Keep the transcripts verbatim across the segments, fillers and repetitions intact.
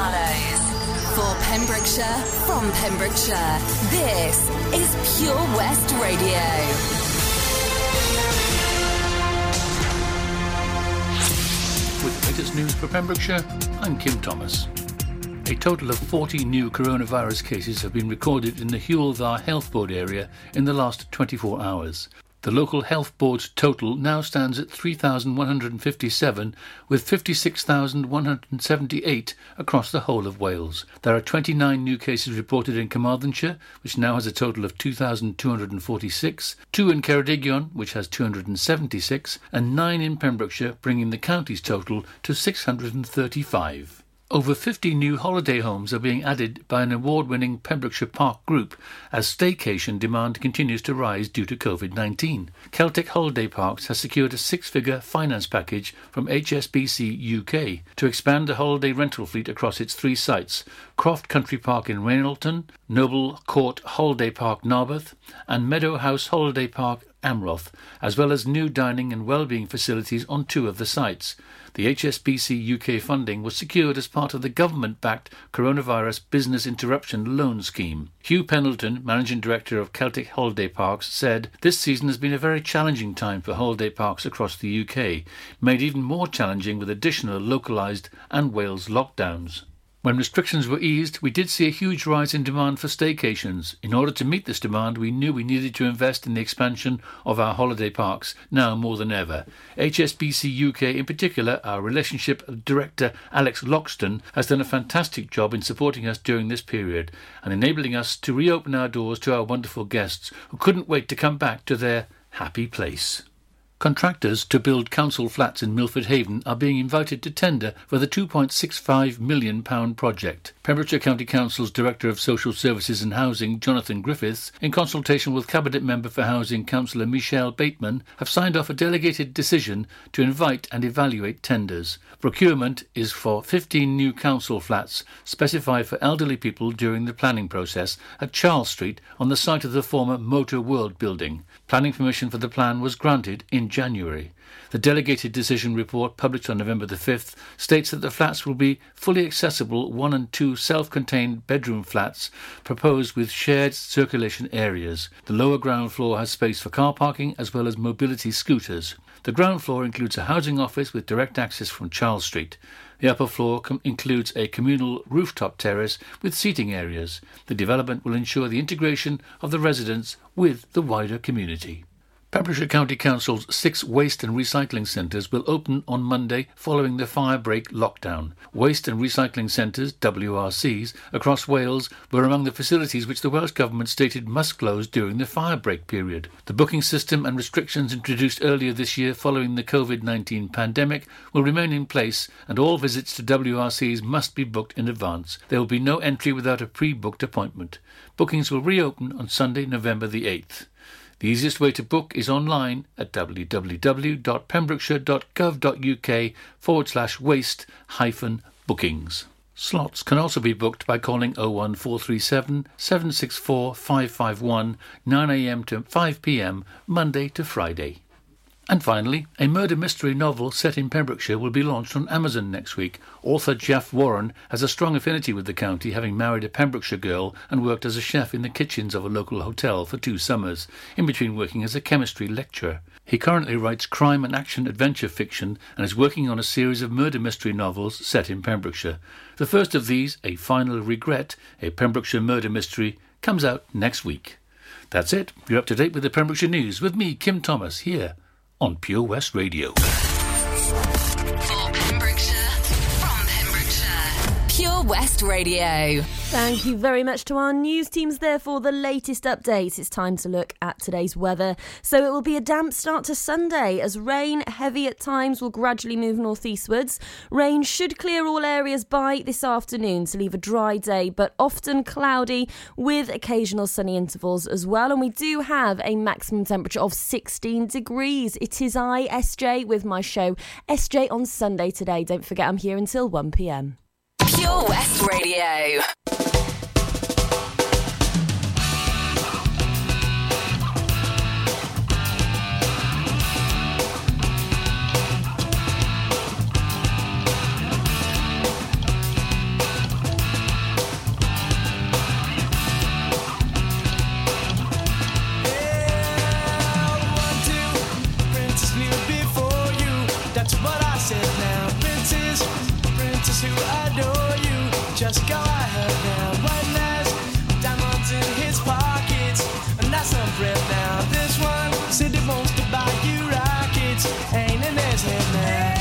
Harlows. For Pembrokeshire, from Pembrokeshire, this is Pure West Radio. With the latest news for Pembrokeshire, I'm Kim Thomas. A total of forty new coronavirus cases have been recorded in the Huelvar Health Board area in the last twenty-four hours. The local health board's total now stands at three thousand one hundred fifty-seven, with fifty-six thousand one hundred seventy-eight across the whole of Wales. There are twenty-nine new cases reported in Carmarthenshire, which now has a total of two thousand two hundred forty-six, two in Ceredigion, which has two hundred seventy-six, and nine in Pembrokeshire, bringing the county's total to six hundred thirty-five. Over fifty new holiday homes are being added by an award-winning Pembrokeshire Park group as staycation demand continues to rise due to covid nineteen. Celtic Holiday Parks has secured a six-figure finance package from H S B C U K to expand the holiday rental fleet across its three sites, Croft Country Park in Reynoldston, Noble Court Holiday Park, Narberth, and Meadow House Holiday Park, Amroth, as well as new dining and wellbeing facilities on two of the sites. The H S B C U K funding was secured as part of the government-backed Coronavirus Business Interruption Loan Scheme. Hugh Pendleton, Managing Director of Celtic Holiday Parks, said, "This season has been a very challenging time for holiday parks across the U K, made even more challenging with additional localised and Wales lockdowns. When restrictions were eased, we did see a huge rise in demand for staycations. In order to meet this demand, we knew we needed to invest in the expansion of our holiday parks, now more than ever. H S B C U K in particular, our relationship director Alex Loxton, has done a fantastic job in supporting us during this period and enabling us to reopen our doors to our wonderful guests who couldn't wait to come back to their happy place." Contractors to build council flats in Milford Haven are being invited to tender for the two point six five million pounds project. Pembrokeshire County Council's Director of Social Services and Housing, Jonathan Griffiths, in consultation with Cabinet Member for Housing Councillor Michelle Bateman, have signed off a delegated decision to invite and evaluate tenders. Procurement is for fifteen new council flats specified for elderly people during the planning process at Charles Street on the site of the former Motor World building. Planning permission for the plan was granted in January. The Delegated Decision Report, published on November the fifth, states that the flats will be fully accessible one and two self-contained bedroom flats proposed with shared circulation areas. The lower ground floor has space for car parking as well as mobility scooters. The ground floor includes a housing office with direct access from Charles Street. The upper floor com- includes a communal rooftop terrace with seating areas. The development will ensure the integration of the residents with the wider community. Pembrokeshire County Council's six waste and recycling centres will open on Monday following the firebreak lockdown. Waste and recycling centres, W R Cs, across Wales were among the facilities which the Welsh Government stated must close during the firebreak period. The booking system and restrictions introduced earlier this year following the covid nineteen pandemic will remain in place, and all visits to W R Cs must be booked in advance. There will be no entry without a pre-booked appointment. Bookings will reopen on Sunday, November the eighth. The easiest way to book is online at www.pembrokeshire.gov.uk forward slash waste hyphen bookings. Slots can also be booked by calling oh one four three seven, seven six four, five five one, nine a.m. to five p.m. Monday to Friday. And finally, a murder mystery novel set in Pembrokeshire will be launched on Amazon next week. Author Geoff Warren has a strong affinity with the county, having married a Pembrokeshire girl and worked as a chef in the kitchens of a local hotel for two summers, in between working as a chemistry lecturer. He currently writes crime and action adventure fiction and is working on a series of murder mystery novels set in Pembrokeshire. The first of these, A Final Regret, a Pembrokeshire murder mystery, comes out next week. That's it. You're up to date with the Pembrokeshire News with me, Kim Thomas, here on Pure West Radio. For Pembrokeshire, from Pembrokeshire, Pure West Radio. Thank you very much to our news teams there for the latest updates. It's time to look at today's weather. So it will be a damp start to Sunday as rain, heavy at times, will gradually move northeastwards. Rain should clear all areas by this afternoon to leave a dry day, but often cloudy with occasional sunny intervals as well. And we do have a maximum temperature of sixteen degrees. It is I, S J, with my show S J on Sunday today. Don't forget, I'm here until one p.m. Pure West Radio. just go ahead now. One last diamonds in his pockets, and that's some bread now. This one said it wants to buy you rockets, ain't in his head now.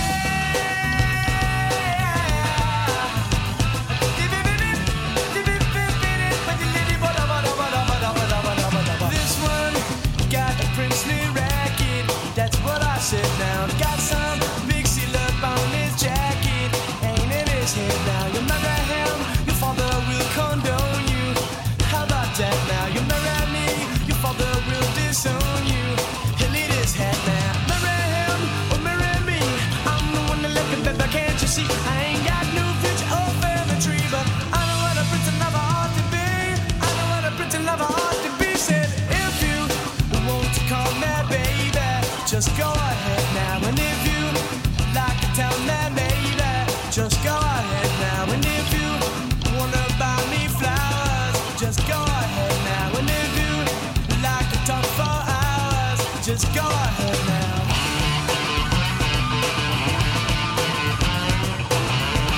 This one got a princely racket, that's what I said now. Got some pixie love on his jacket, ain't in his head now. You marry him, your father will condone you. How about that now? You marry me, your father will disown you. He'll eat his head now. Marry him or marry me, I'm the one that left him, baby, can't you see? I ain't got no future or family tree, but I know what a prince and lover ought to be. I know what a prince and lover ought to be. Said if you want to call me baby, just go ahead now. And if you like to tell me baby, just go ahead. Just go ahead now, and if you like to talk for hours, just go ahead now.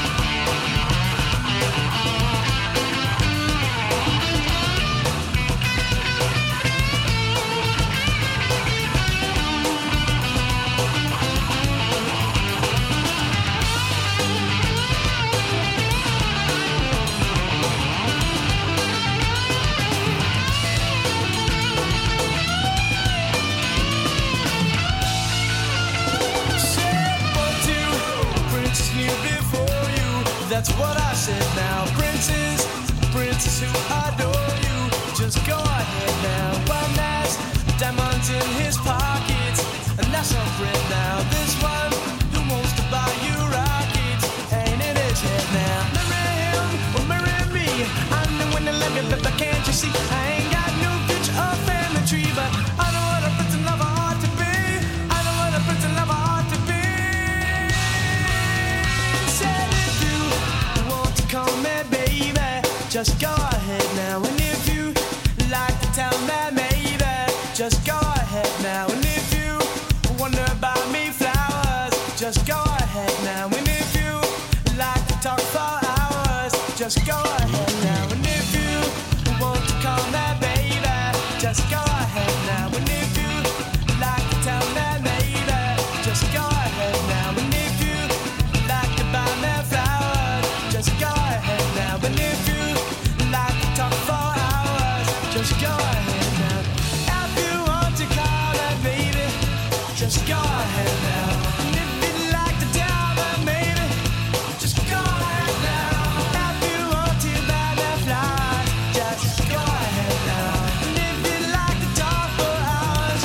That's what I said now. Princes, princes who adore you, just go ahead now. One has diamonds in his pockets, and that's not bread now. This one who wants to buy you rockets, ain't in his head now. Marry him or marry me, I'm the one that let me live, but can't you see? I ain't got no bitch or family tree, but I know what a prince and lover ought to be. I know what a prince and lover ought to be. Said call me baby, just go ahead now. And if you like to tell me maybe, just go ahead now. And if you wonder about me flowers, just go ahead now. And if you like to talk for hours, just go ahead now. And if you want to call me baby, just go ahead now. And if you like to tell me maybe, just go ahead now. And if you like to buy me flowers, just go. And if you like to talk for hours, just go ahead now. If you want to call me baby, just go ahead now. And if you like to tell me maybe, just go ahead now. If you want to buy me flowers, just go ahead now. And if you like to talk for hours,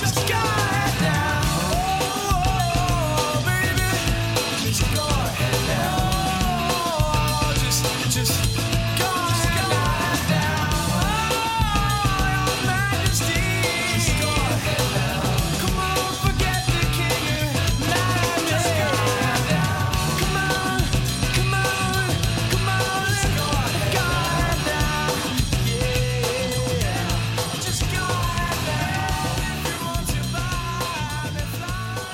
just go ahead now. Oh, oh, oh baby, just go ahead now.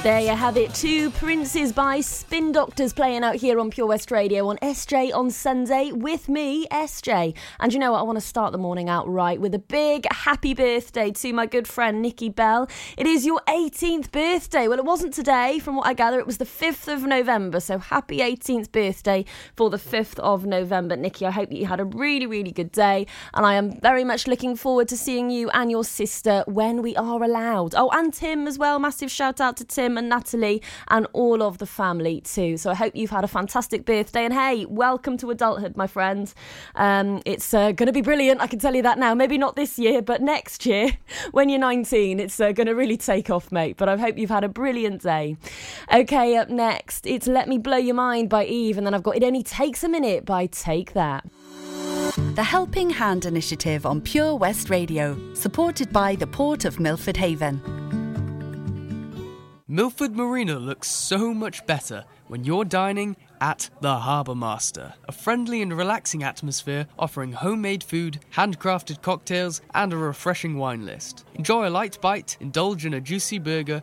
There you have it, two princes by Spin Doctors playing out here on Pure West Radio on S J on Sunday with me, S J. And you know what, I want to start the morning out right with a big happy birthday to my good friend Nikki Bell. It is your eighteenth birthday. Well, it wasn't today, from what I gather. It was the fifth of November, so happy eighteenth birthday for the fifth of November. Nikki, I hope that you had a really, really good day, and I am very much looking forward to seeing you and your sister when we are allowed. Oh, and Tim as well. Massive shout out to Tim and Natalie and all of the family too. So I hope you've had a fantastic birthday, and hey, welcome to adulthood, my friends. Um, it's uh, going to be brilliant, I can tell you that now. Maybe not this year, but next year when you're nineteen, it's uh, going to really take off, mate. But I hope you've had a brilliant day. Okay, up next, it's Let Me Blow Your Mind by Eve, and then I've got It Only Takes a Minute by Take That. The Helping Hand Initiative on Pure West Radio, supported by the Port of Milford Haven. Milford Marina looks so much better when you're dining at The Harbour Master, a friendly and relaxing atmosphere offering homemade food, handcrafted cocktails and a refreshing wine list. Enjoy a light bite, indulge in a juicy burger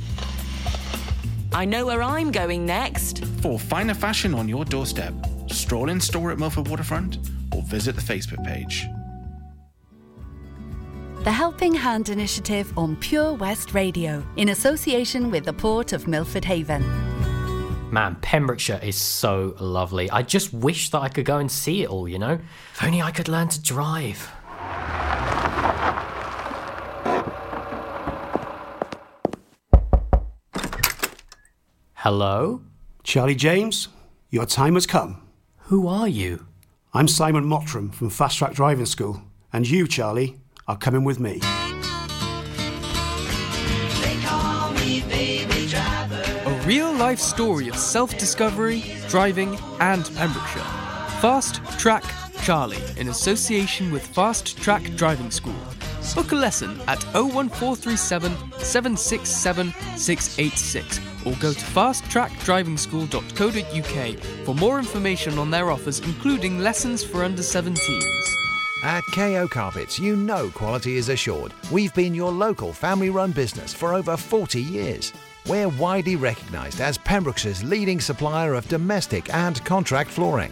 I know where I'm going next. For finer fashion on your doorstep, stroll in store at Milford Waterfront or visit the Facebook page. The Helping Hand Initiative on Pure West Radio in association with the Port of Milford Haven. Man, Pembrokeshire is so lovely. I just wish that I could go and see it all, you know? If only I could learn to drive. Hello? Charlie James, your time has come. Who are you? I'm Simon Mottram from Fast Track Driving School, and you, Charlie, are coming with me. They call me Baby Driver. A real-life story of self-discovery, driving, and Pembrokeshire. Fast Track Charlie, in association with Fast Track Driving School. Book a lesson at oh one four three seven, seven six seven, six eight six or go to fast track driving school dot co dot uk for more information on their offers, including lessons for under seventeens. At K O Carpets, you know quality is assured. We've been your local family-run business for over forty years. We're widely recognised as Pembrokeshire's leading supplier of domestic and contract flooring.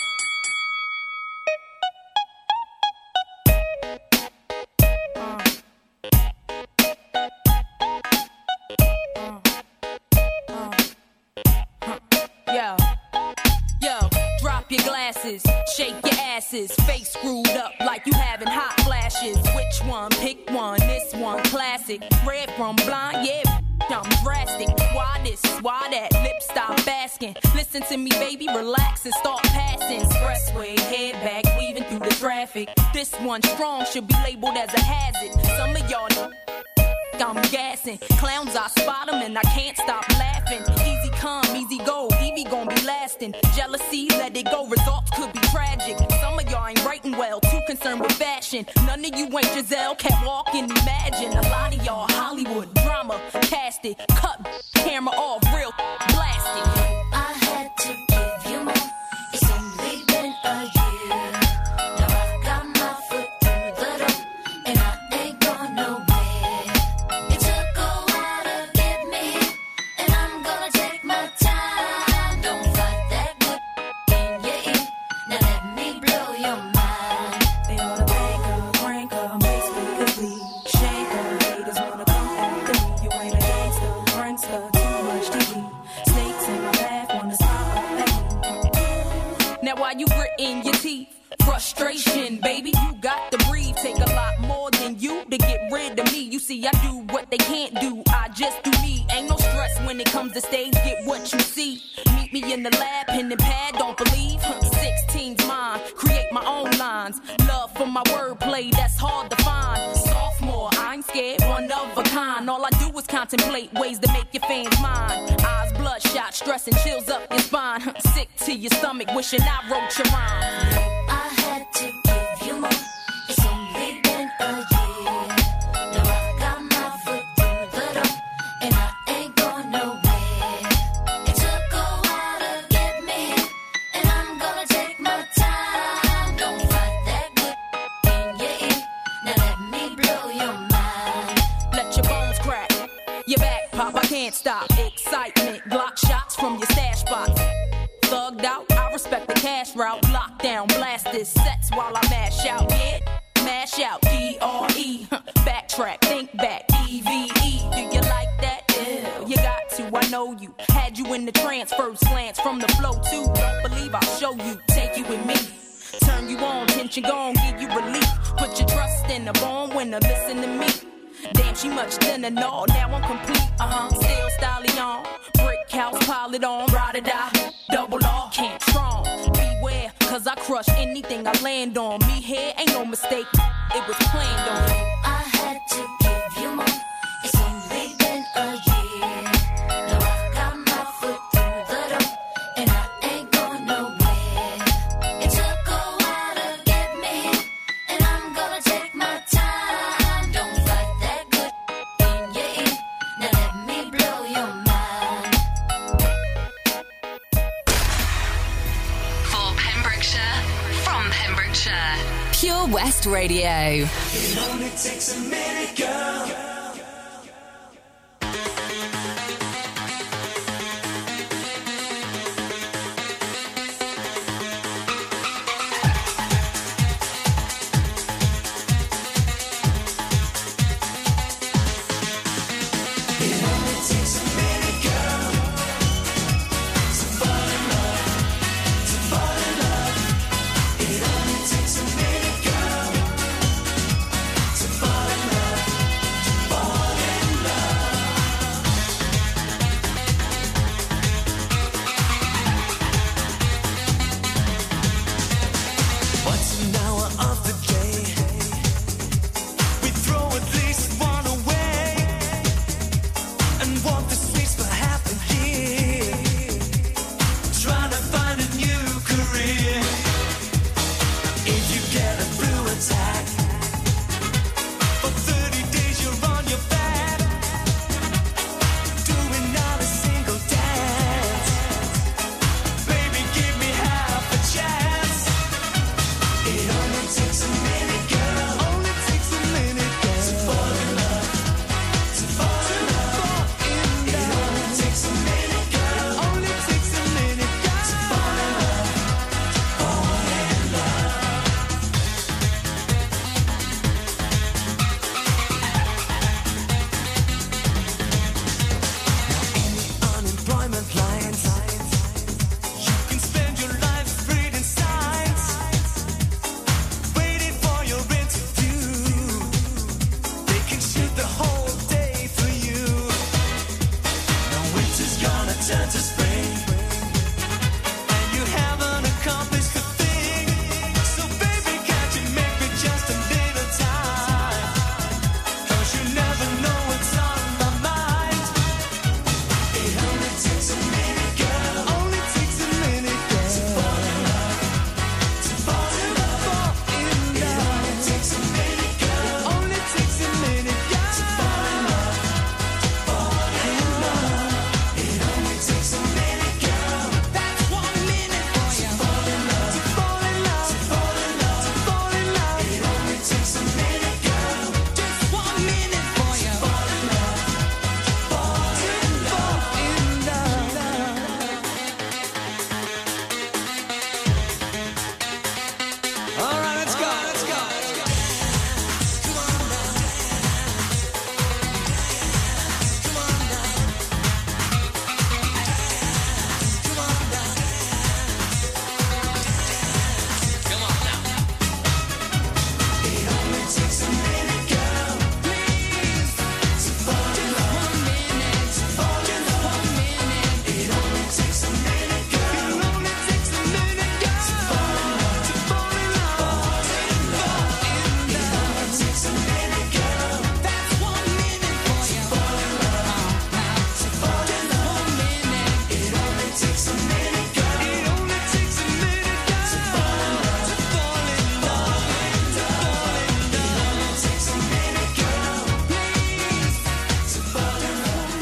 Shake your asses, face screwed up like you having hot flashes. Which one? Pick one, this one, classic. Red from blind, yeah, I'm drastic. Why this, why that, lip stop asking. Listen to me, baby, relax and start passing. Expressway, head back, weaving through the traffic. This one strong should be labeled as a hazard. Some of y'all know I'm gassing. Clowns, I spot them and I can't stop laughing. Easy come, easy go, Evie gon' be lasting. Jealousy, let it go, results could be tragic. Some of y'all ain't writing well, too concerned with fashion. None of you ain't Giselle, can't walk and imagine. A lot of y'all Hollywood drama, cast it, cut camera off, real blasted. I had to give you more, it's only been a year. Now I've got my foot through the door, and I ain't gone nowhere. In your teeth, frustration, baby, you got to breathe. Take a lot more than you to get rid of me. You see, I do what they can't do, I just do me. Ain't no stress when it comes to stage, get what you see. Meet me in the lab, pen and pad, don't believe. sixteen's mine, create my own lines. Love for my wordplay, that's hard to find. Sophomore, I ain't scared, one of a kind. All I do is contemplate ways to make your fans mine. Eyes bloodshot, stress and chills up your spine. Sick to your stomach, wishing I wrote your rhyme. I had to give you more, it's only been a year. Now I've got my foot through the door, and I ain't going nowhere. It took a while to get me here, and I'm gonna take my time. Don't fight that good in your ear, now let me blow your mind. Let your bones crack, your back pop, I can't stop. Excitement, block shots from your stash box. Thugged out, I respect Respect the cash route, lockdown, blasted sets while I mash out, yeah, mash out, D R E, backtrack, think back, E V E, do you like that? Ew. You got to, I know you, had you in the trance, first glance from the flow too, don't believe I'll show you, take you with me, turn you on, tension gone, give you relief, put your trust in the born winner, listen to me. Damn, she much thinner, no, now I'm complete, uh-huh, still styling on, brick house, pile it on, ride or die, double R, can't strong, beware, cause I crush anything I land on, me here ain't no mistake, it was planned on, I had to give you more, it's only been a year. Pure West Radio. It only takes a minute, girl.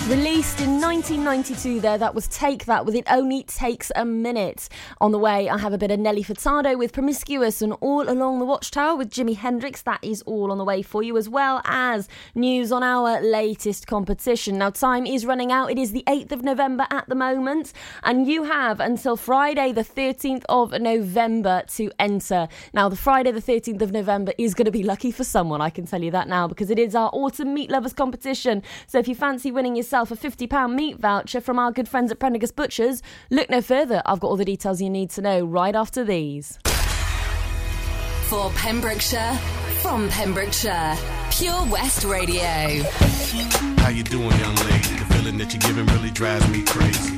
Released in nineteen ninety-two there, that was Take That with It Only Takes a Minute. On the way, I have a bit of Nelly Furtado with Promiscuous and All Along the Watchtower with Jimi Hendrix. That is all on the way for you, as well as news on our latest competition. Now, time is running out. It is the eighth of November at the moment, and you have until Friday the thirteenth of November to enter. Now, the Friday the thirteenth of November is going to be lucky for someone, I can tell you that now, because it is our Autumn Meat Lovers competition. So if you fancy winning yourself a fifty pounds meat voucher from our good friends at Prendergast Butchers, look no further. I've got all the details you need to know right after these. For Pembrokeshire, from Pembrokeshire, Pure West Radio. How you doing, young lady? The feeling that you're giving really drives me crazy.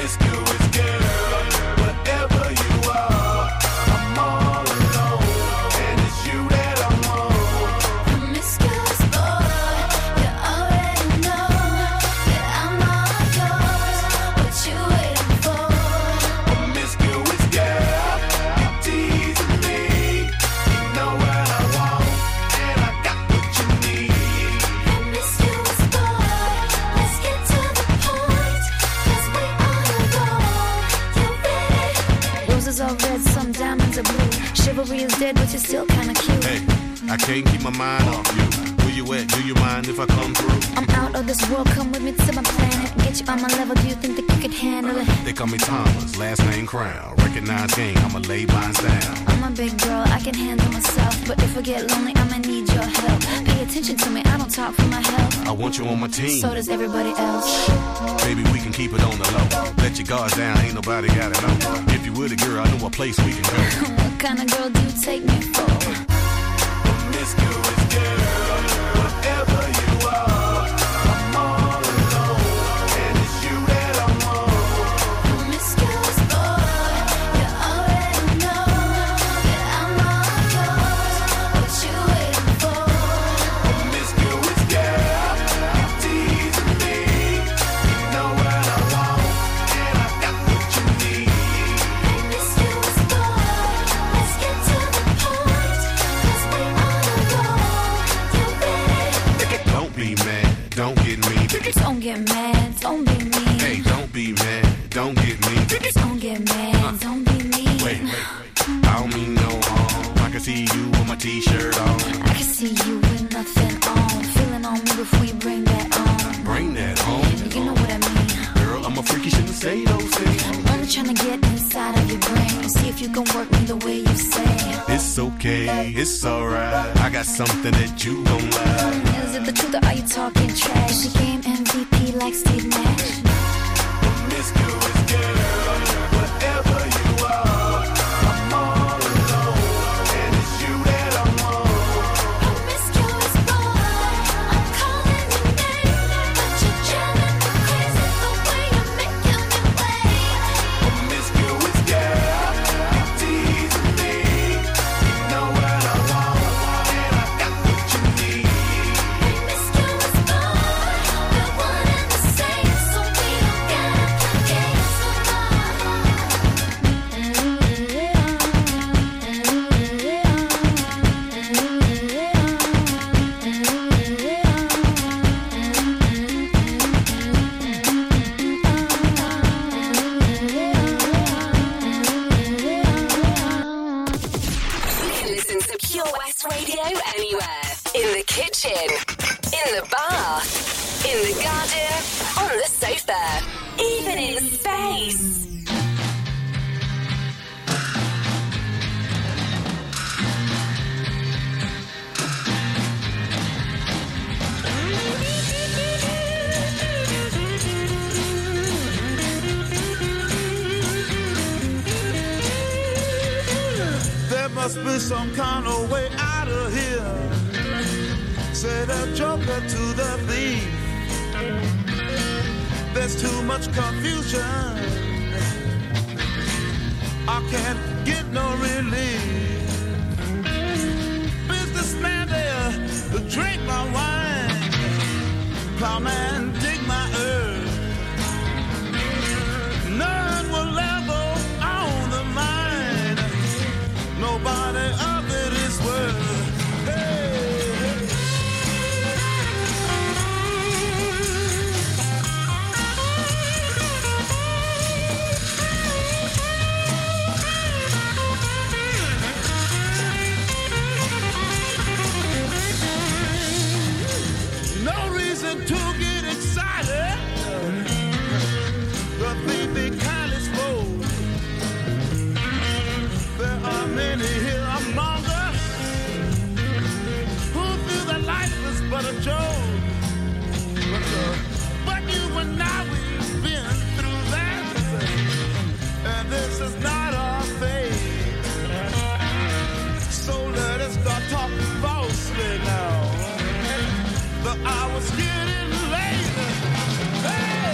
Promiscuous girl, whatever you are, I'm all alone, and it's you that I want. Promiscuous boy, you already know that I'm all yours. What you waiting for? Promiscuous girl, you teasing me. You know what I want, and I got what you need. Promiscuous boy, let's get to the point, 'cause we roses are red, some diamonds are blue. Chivalry is dead, but you're still kinda cute. Hey, I can't keep my mind off you. Where you at? Do you mind if I come through? I'm out of this world, come with me to my planet. Get you on my level, do you think that you could handle it? They call me Thomas, last name Crown. Recognize gang, I'ma lay mine down. I'm a big girl, I can handle myself. But if I get lonely, I'ma need your help. Pay attention to me, I don't talk for my health. I want you on my team, so does everybody else. Maybe we can keep it on the low. Let your guards down, ain't nobody gotta know. If you would, girl, I know a place we can go. What kind of girl do you take me for? This girl is girl, whatever you are, I'm all alone, and it's you that I want. This girl is boy, you already know that I'm all yours. What you waiting for? This girl is girl, you teasing me. You know what I want, and I got what you need. This girl is boy, let's get to the point, 'cause we all alone. Don't be mad, don't get me. Don't get mad, don't be mean. Hey, don't be mad, don't get me. Don't get mad, don't be mean. Wait, wait, wait. I don't mean no harm. I can see you with my t-shirt on. I can see you with nothing on. Feeling on me before you bring that on. Bring that home. You know what I mean. Girl, I'm a freak, you shouldn't say those things. I'm trying to get inside of your brain. See if you can work me the way you say. It's okay, it's alright. I got something that you don't like. Is it the truth or are you talking trash? She came M V P like Steve Nash. This girl is girl, whatever you are, I'm all alone, and it's you that I want. Promiscuous boy, I'm calling your name, but you're driving me crazy the way you're making me wait. Promiscuous girl, you teasing me. You know what I want, and I got what you need. Promiscuous boy, we're one and the same, so we don't gotta play so long. You can listen to Pure West Radio anywhere. In the kitchen, in the bath, in the garden, on the sofa, even in space. There must be some kind of way out of here. Say the joker to the thief. there's too much confusion. I can't get no relief. Businessman there, drink my wine. Plowman, dig my herb. None will level on the mind. Nobody of it is worth. But a joke. But, uh, but you and I, we've been through that. And this is not our fate. So let us start talking falsely now. The hour's getting late. Hey!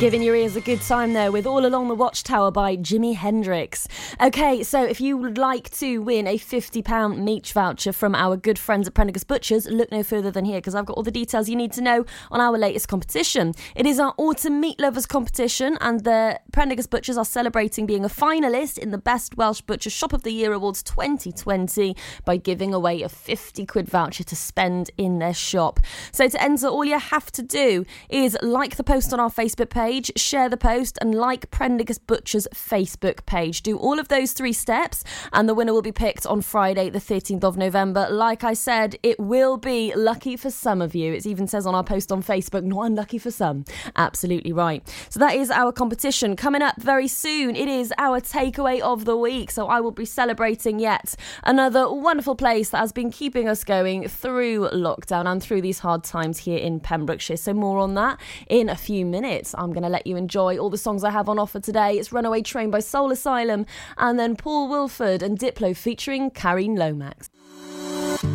Giving your ears a good time there with All Along the Watchtower by Jimi Hendrix. Okay, so if you would like to win a fifty pounds meat voucher from our good friends at Prendergast Butchers, look no further than here, because I've got all the details you need to know on our latest competition. It is our Autumn Meat Lovers competition, and the Prendergast Butchers are celebrating being a finalist in the Best Welsh Butcher Shop of the Year Awards twenty twenty by giving away a fifty quid voucher to spend in their shop. So to enter, all you have to do is like the post on our Facebook page, share the post and like Prendergast Butchers' Facebook page. Do all of those three steps and the winner will be picked on Friday the thirteenth of November. Like I said, it will be lucky for some of you. It even says on our post on Facebook, not unlucky for some. Absolutely right. So that is our competition. Coming up very soon, it is our takeaway of the week. So I will be celebrating yet another wonderful place that has been keeping us going through lockdown and through these hard times here in Pembrokeshire. So more on that in a few minutes. I'm going to let you enjoy all the songs I have on offer today. It's Runaway Train by Soul Asylum, and then Paul Wilford and Diplo featuring Karine Lomax.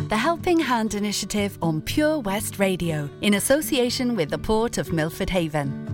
The Helping Hand Initiative on Pure West Radio in association with the Port of Milford Haven.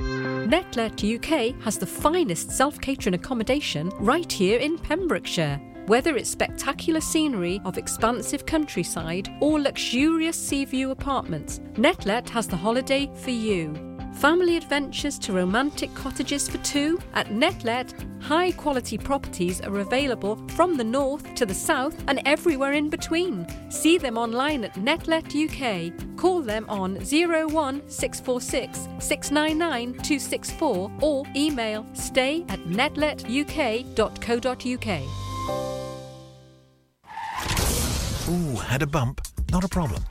Netlet U K has the finest self-catering accommodation right here in Pembrokeshire. Whether it's spectacular scenery of expansive countryside or luxurious sea view apartments, Netlet has the holiday for you. Family adventures to romantic cottages for two. At Netlet, high-quality properties are available from the north to the south and everywhere in between. See them online at Netlet U K. Call them on oh one six four six, six nine nine, two six four or email stay at netlet u k dot co dot u k. Ooh, had a bump? Not a problem.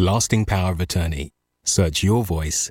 Lasting power of attorney. Search your voice,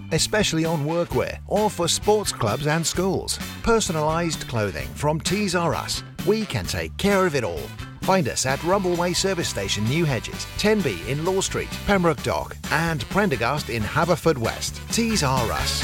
especially on workwear or for sports clubs and schools. Personalised clothing from Tees R Us. We can take care of it all. Find us at Rumbleway Service Station, New Hedges, ten B in Law Street, Pembroke Dock and Prendergast in Haverfordwest. Tees R Us.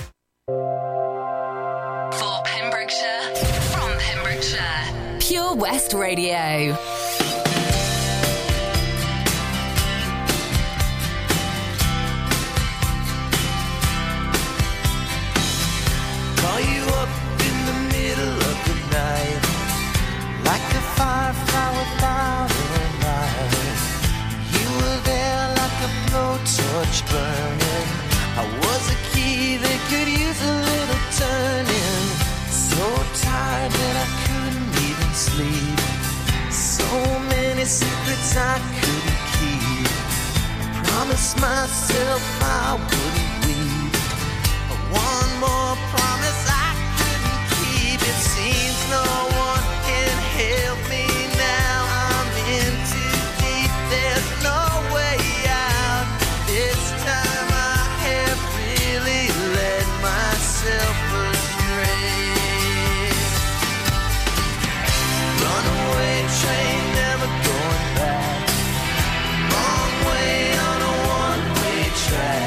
Pure West Radio. Call you up in the middle of the night, like a firefly without a light. You were there like a blowtorch burning. I was a key that could use a little turning. So tired that I couldn't sleep. So many secrets I couldn't keep. I promised myself I wouldn't weep. But one more promise I couldn't keep. It seems no one can help me now. I'm in too deep. There's no way out. This time I have really let myself astray. Runaway train, never going back. Long way on a one-way track.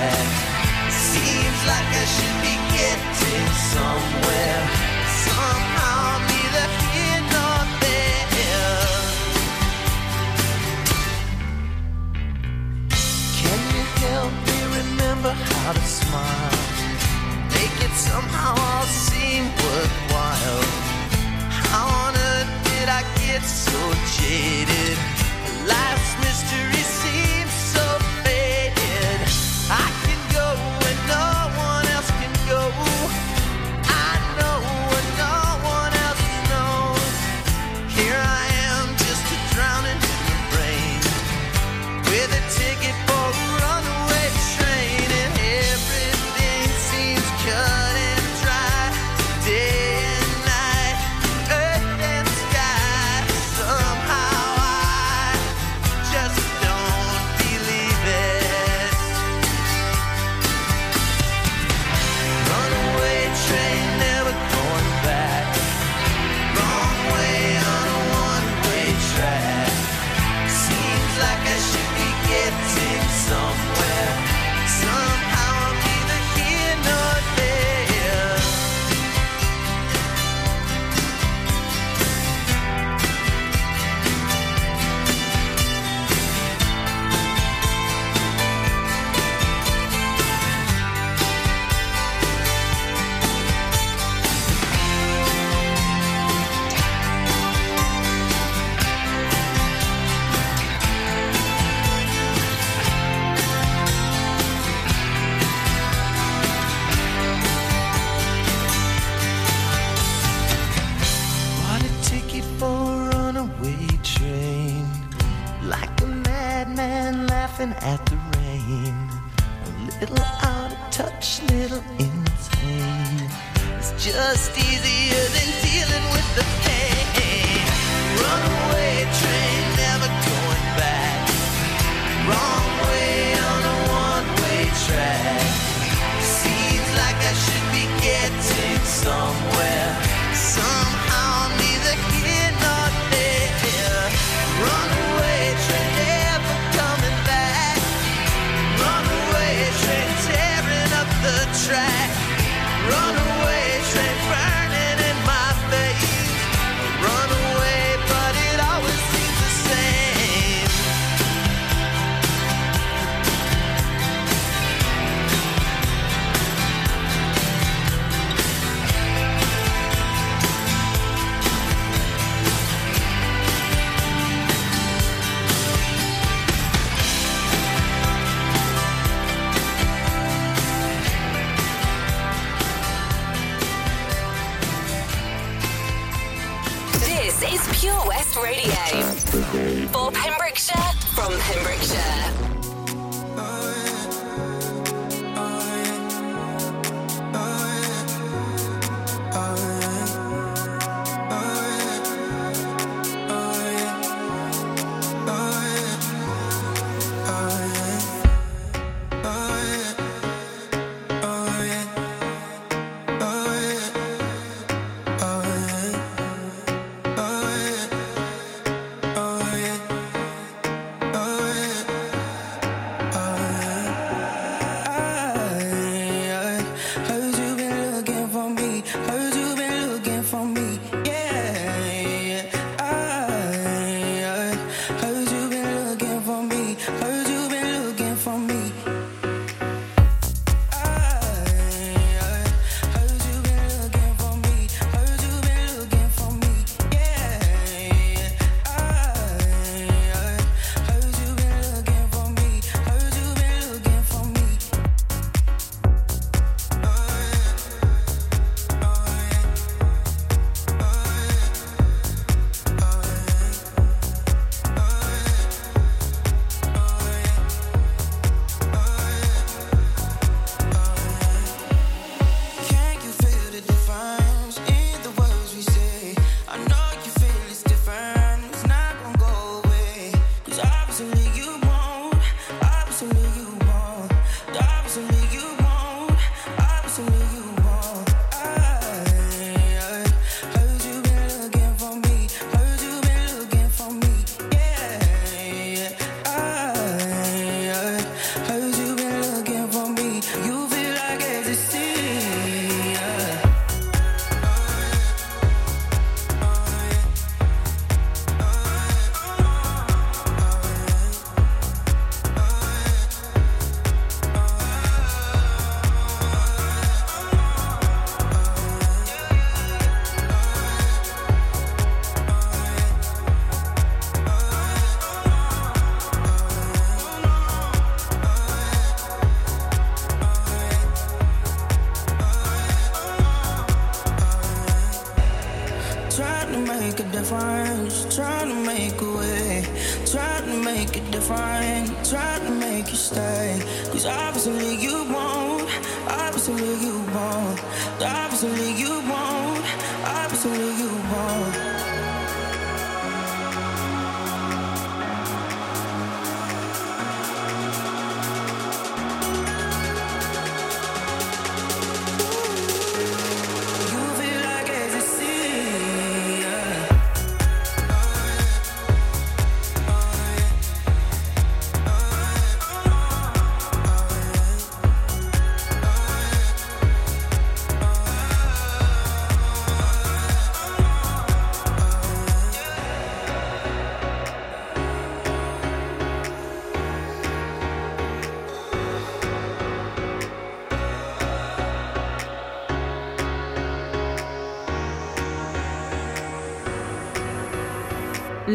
little out of touch, little insane. It's just easier than dealing with the pain. Runaway train, never going back. Wrong way on a one-way track. Seems like I should be getting somewhere. Somehow neither here nor there. Runaway train, never coming back. Runaway train, tearing up the track. Runaway train, burning in my face. Runaway, but it always seems the same. This is Pure West Radio for Pembrokeshire from Pembrokeshire.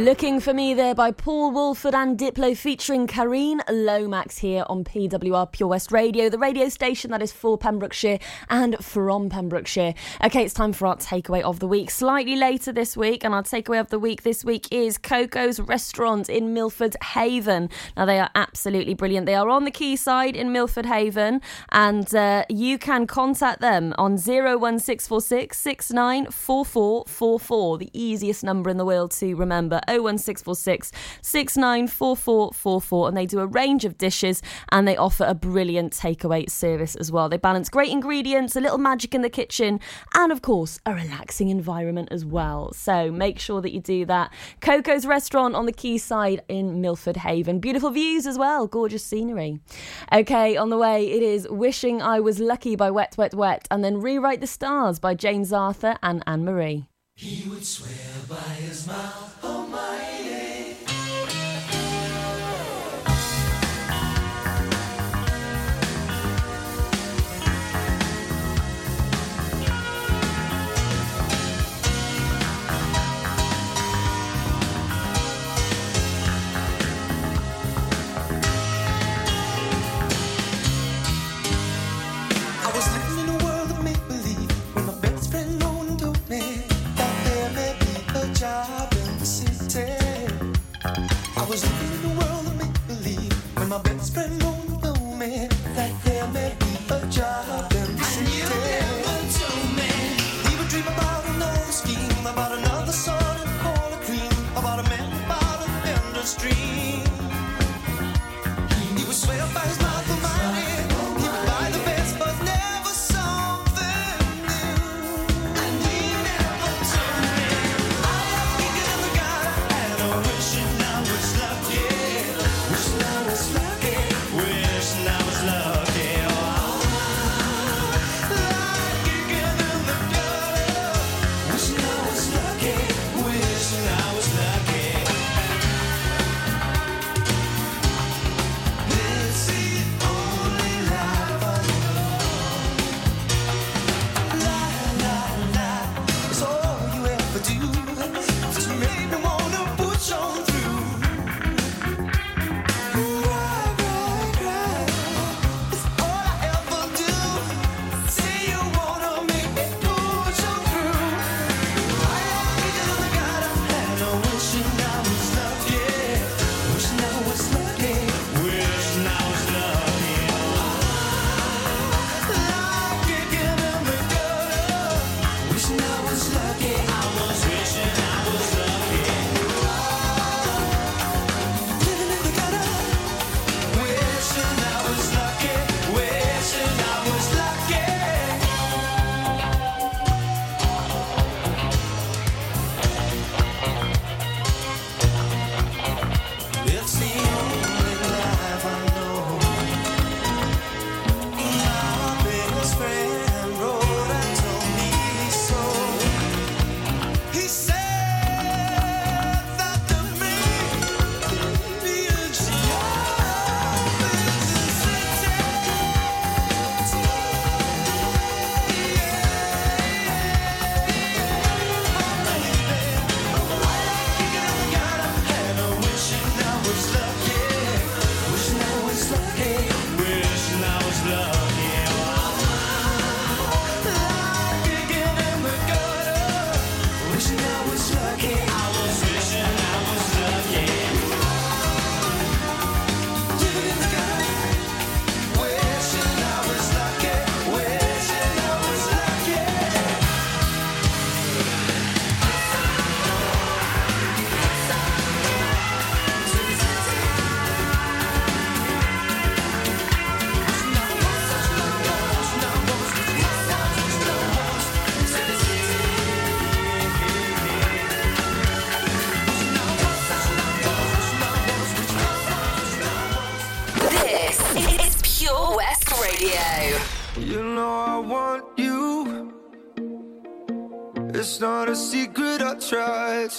Looking for Me There by Paul Walford and Diplo featuring Karine Lomax here on P W R Pure West Radio, the radio station that is for Pembrokeshire and from Pembrokeshire. Okay, it's time for our takeaway of the week. Slightly later this week, and our takeaway of the week this week is Coco's Restaurant in Milford Haven. Now, they are absolutely brilliant. They are on the quayside in Milford Haven, and uh, you can contact them on zero one six four six six nine four four four four, the easiest number in the world to remember. oh one six four six six nine four four four four, and they do a range of dishes and they offer a brilliant takeaway service as well. They balance great ingredients, a little magic in the kitchen, and of course a relaxing environment as well. So make sure that you do that. Coco's Restaurant on the quayside in Milford Haven. Beautiful views as well, gorgeous scenery. Okay, on the way it is Wishing I Was Lucky by Wet Wet Wet, and then Rewrite the Stars by James Arthur and Anne-Marie. He would swear by his mouth almighty, I was living in a world of make-believe when my best friend no one told me job in the city. I was living in a world of make-believe when my best friend don't know me, that there may be a job in the city. And you never told me. We would dream about another scheme, about another sun and cola cream, about a man, about a vendor's dream. He would swear by his mouth for money. He would buy the best, but never something new. And he never told me.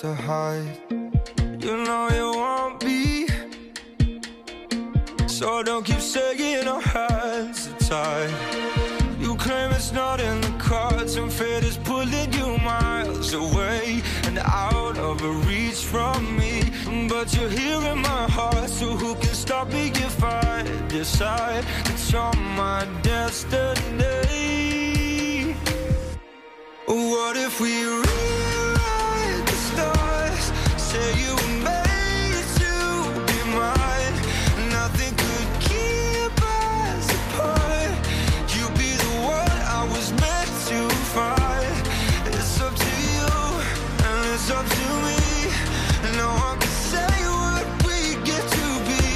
To hide, you know you want me, so don't keep shaking our hands tied. You claim it's not in the cards, and fate is pulling you miles away and out of reach from me, but you're here in my heart, so who can stop me if I decide it's on my destiny? What if we rewrite the stars? Say you were made to be mine. Nothing could keep us apart. You'd be the one I was meant to find. It's up to you, and it's up to me. No one can say what we get to be.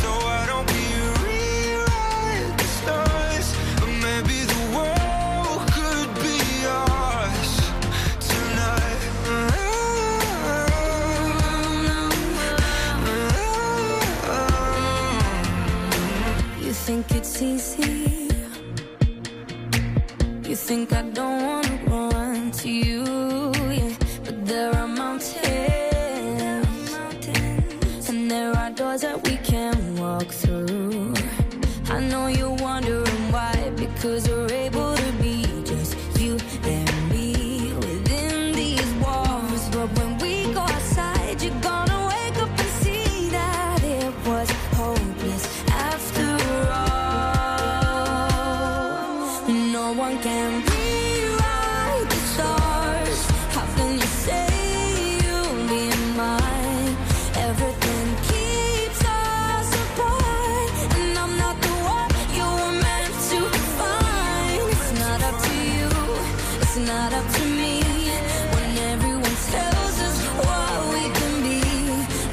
So why don't we rewrite the stars? Maybe the world could be ours tonight. You think it's easy? You think I don't want to run to you, yeah. But there are mountains and there are doors that we can walk through. I know you're wondering why, because we're able to be just you and me within these walls. But when we go outside, you're gonna wake up and see that it was hopeless after all. No one can rewrite the stars. How can you say you'll be mine? Everything not up to me when everyone tells us what we can be.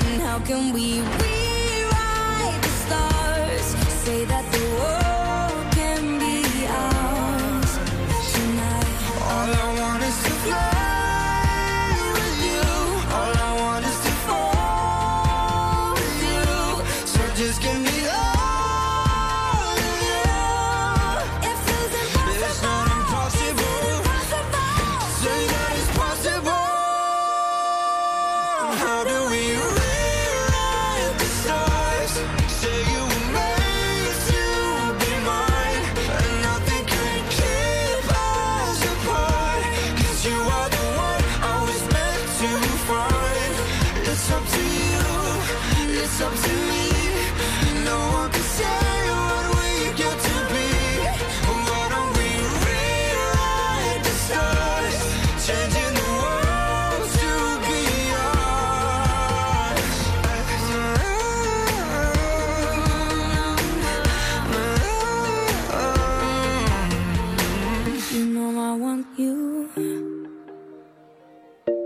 And how can we rewrite the stars? Say that the world can be ours tonight. All I want is to fly with you. All I want is to fall with you. So just give me all of you. It feels impossible. It's not impossible. How do we rewrite the stars? Say you were made to be mine, and nothing can keep us apart. 'Cause you are the one I was meant to find. It's up to you, it's up to me. No one can say what we get to be. Why don't we rewrite the stars? Changing the world.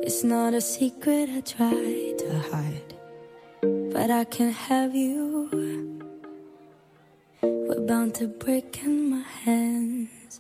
It's not a secret I try to hide, but I can't have you. We're bound to break and my hands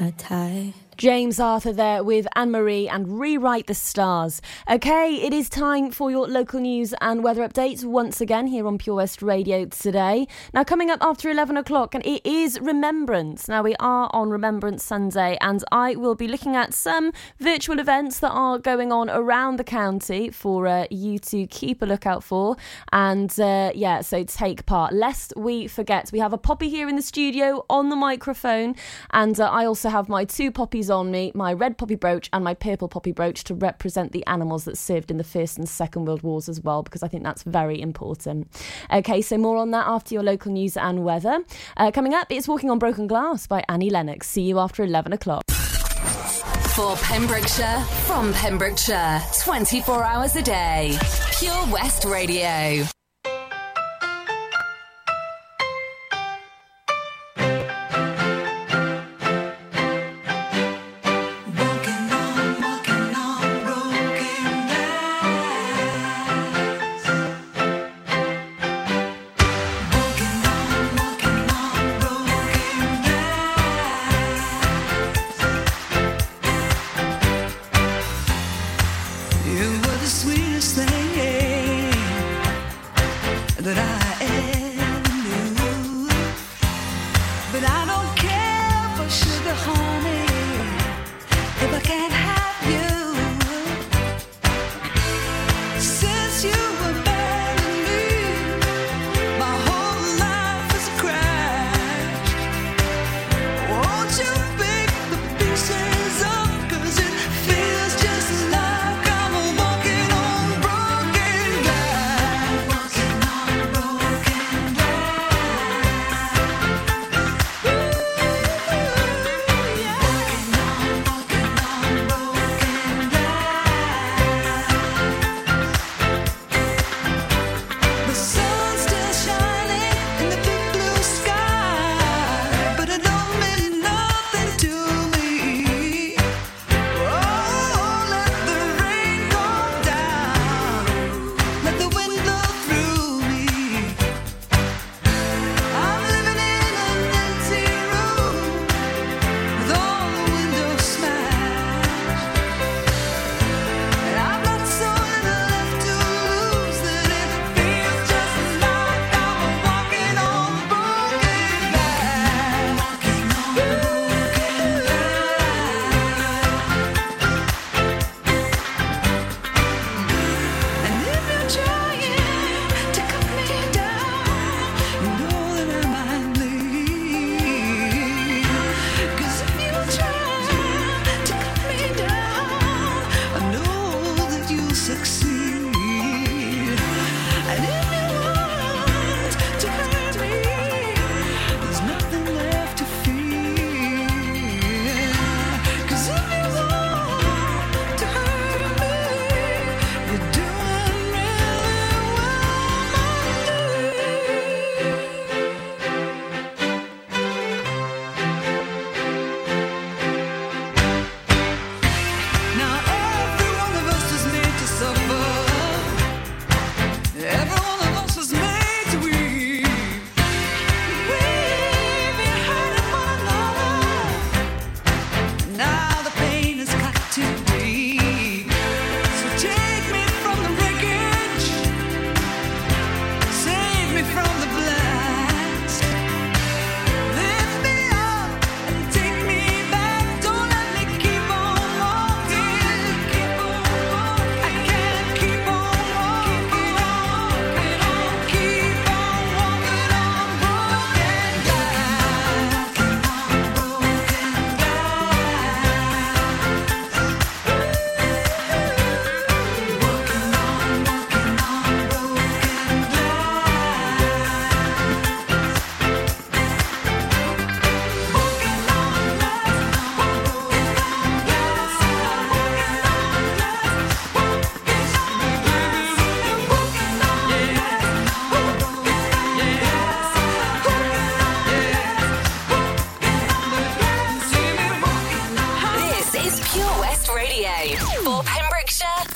are tied. James Arthur there with Anne-Marie and Rewrite the Stars. OK, it is time for your local news and weather updates once again here on Pure West Radio today. Now, coming up after eleven o'clock, and it is Remembrance. Now, we are on Remembrance Sunday and I will be looking at some virtual events that are going on around the county for uh, you to keep a lookout for. And, uh, yeah, so take part. Lest we forget, we have a poppy here in the studio on the microphone, and uh, I also have my two poppies on me, my red poppy brooch and my purple poppy brooch, to represent the animals that served in the First and Second World Wars as well, because I think that's very important. Okay, so more on that after your local news and weather. Uh, coming up, it's Walking on Broken Glass by Annie Lennox. See you after eleven o'clock. For Pembrokeshire, from Pembrokeshire, twenty-four hours a day. Pure West Radio. This is all.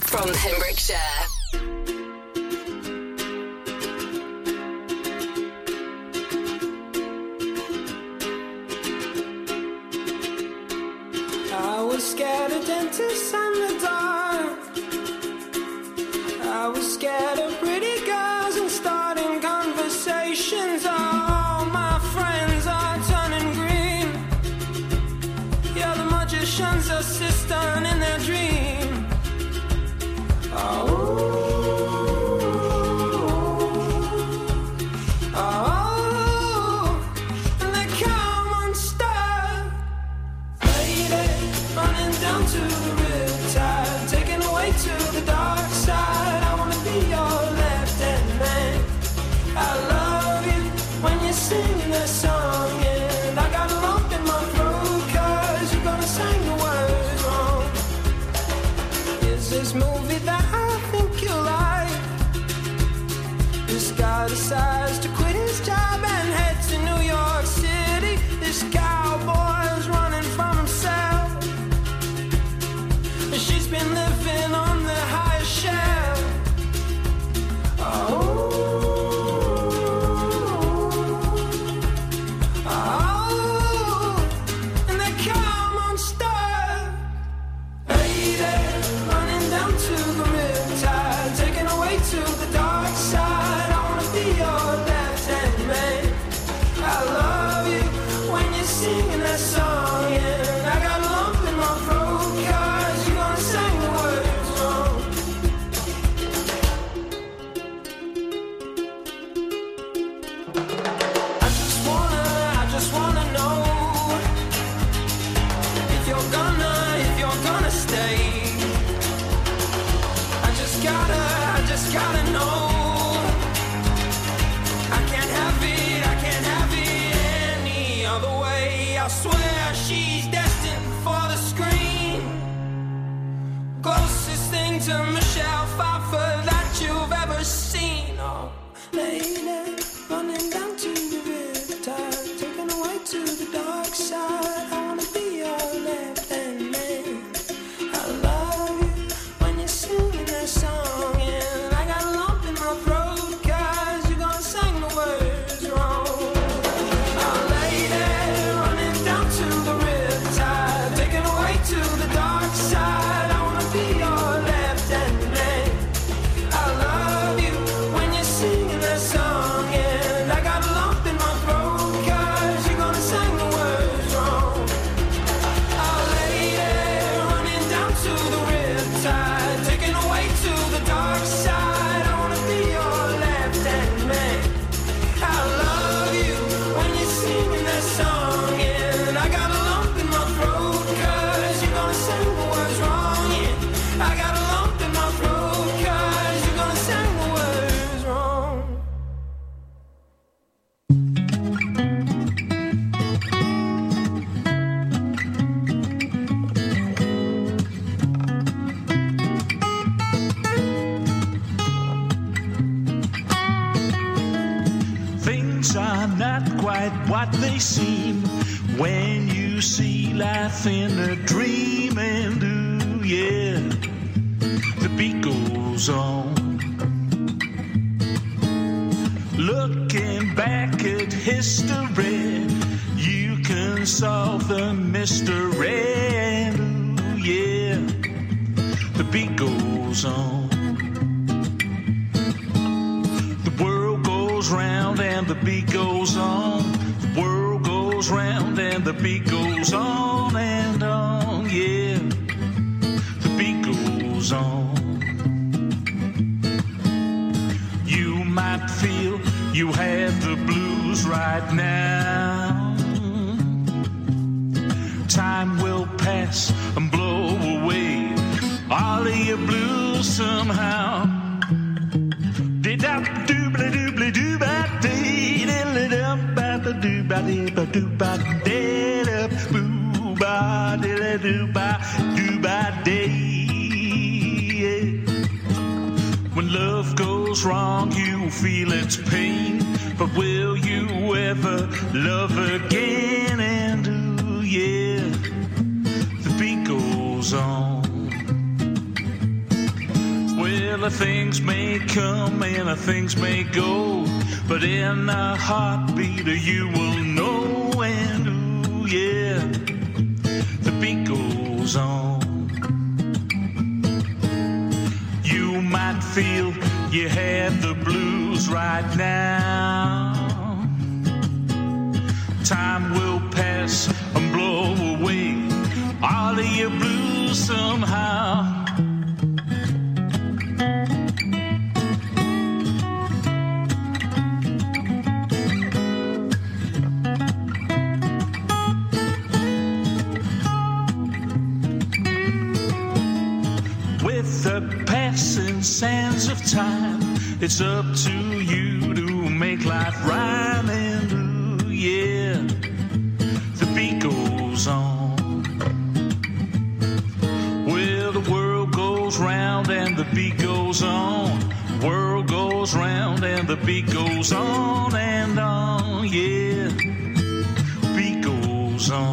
from Pembrokeshire. I was scared of dentists and the dark. I was scared of pretty girls and starting conversations. All my friends are turning green. Yeah, the magician's assistant in their dream. Oh. Decides to quit his job and head to New York City. This cowboy's running from himself. She's been living on the higher shelf. Oh, oh, and they come unstuck. Lady, running down to the riptide, taken away to the dark side. Singing that song, and I got a lump in my throat, 'cause you gonna sing the words wrong. I just wanna, I just wanna know if you're gonna, if you're gonna stay. I just gotta, I just gotta know. I can't have it, I can't have it any other way. I swear she's destined for the screen. Closest thing to Michelle Pfeiffer that you've ever seen. Oh, lady, running down to the riptide, taken away to the dark side. I wanna be your left hand man. I love you when you're singing that song, and I got a lump in my throat, 'cause you're gonna sing the words wrong. What they seem when you see life in a dream, and ooh yeah, the beat goes on. Looking back at history, you can solve the mystery, and ooh yeah, the beat goes on. The world goes round and the beat goes on. World goes round and the beat goes on and on, yeah, the beat goes on. You might feel you have the blues right now. Time will pass and blow away all of your blues somehow. Did that doobly doobly doo ba dee diddly dum ba. Do ba dee ba do ba dee da boo ba dee do ba do ba dee. When love goes wrong, you feel its pain, but will you ever love again? And ooh yeah, the beat goes on. Other things may come and other things may go, but in a heartbeat you will know. And ooh yeah, the beat goes on. You might feel you had the blues right now. Time will pass and blow away all of your blues somehow. With the passing sands of time, it's up to you to make life rhyme. And ooh, yeah, the beat goes on. Well, the world goes round and the beat goes on. World goes round and the beat goes on and on, yeah.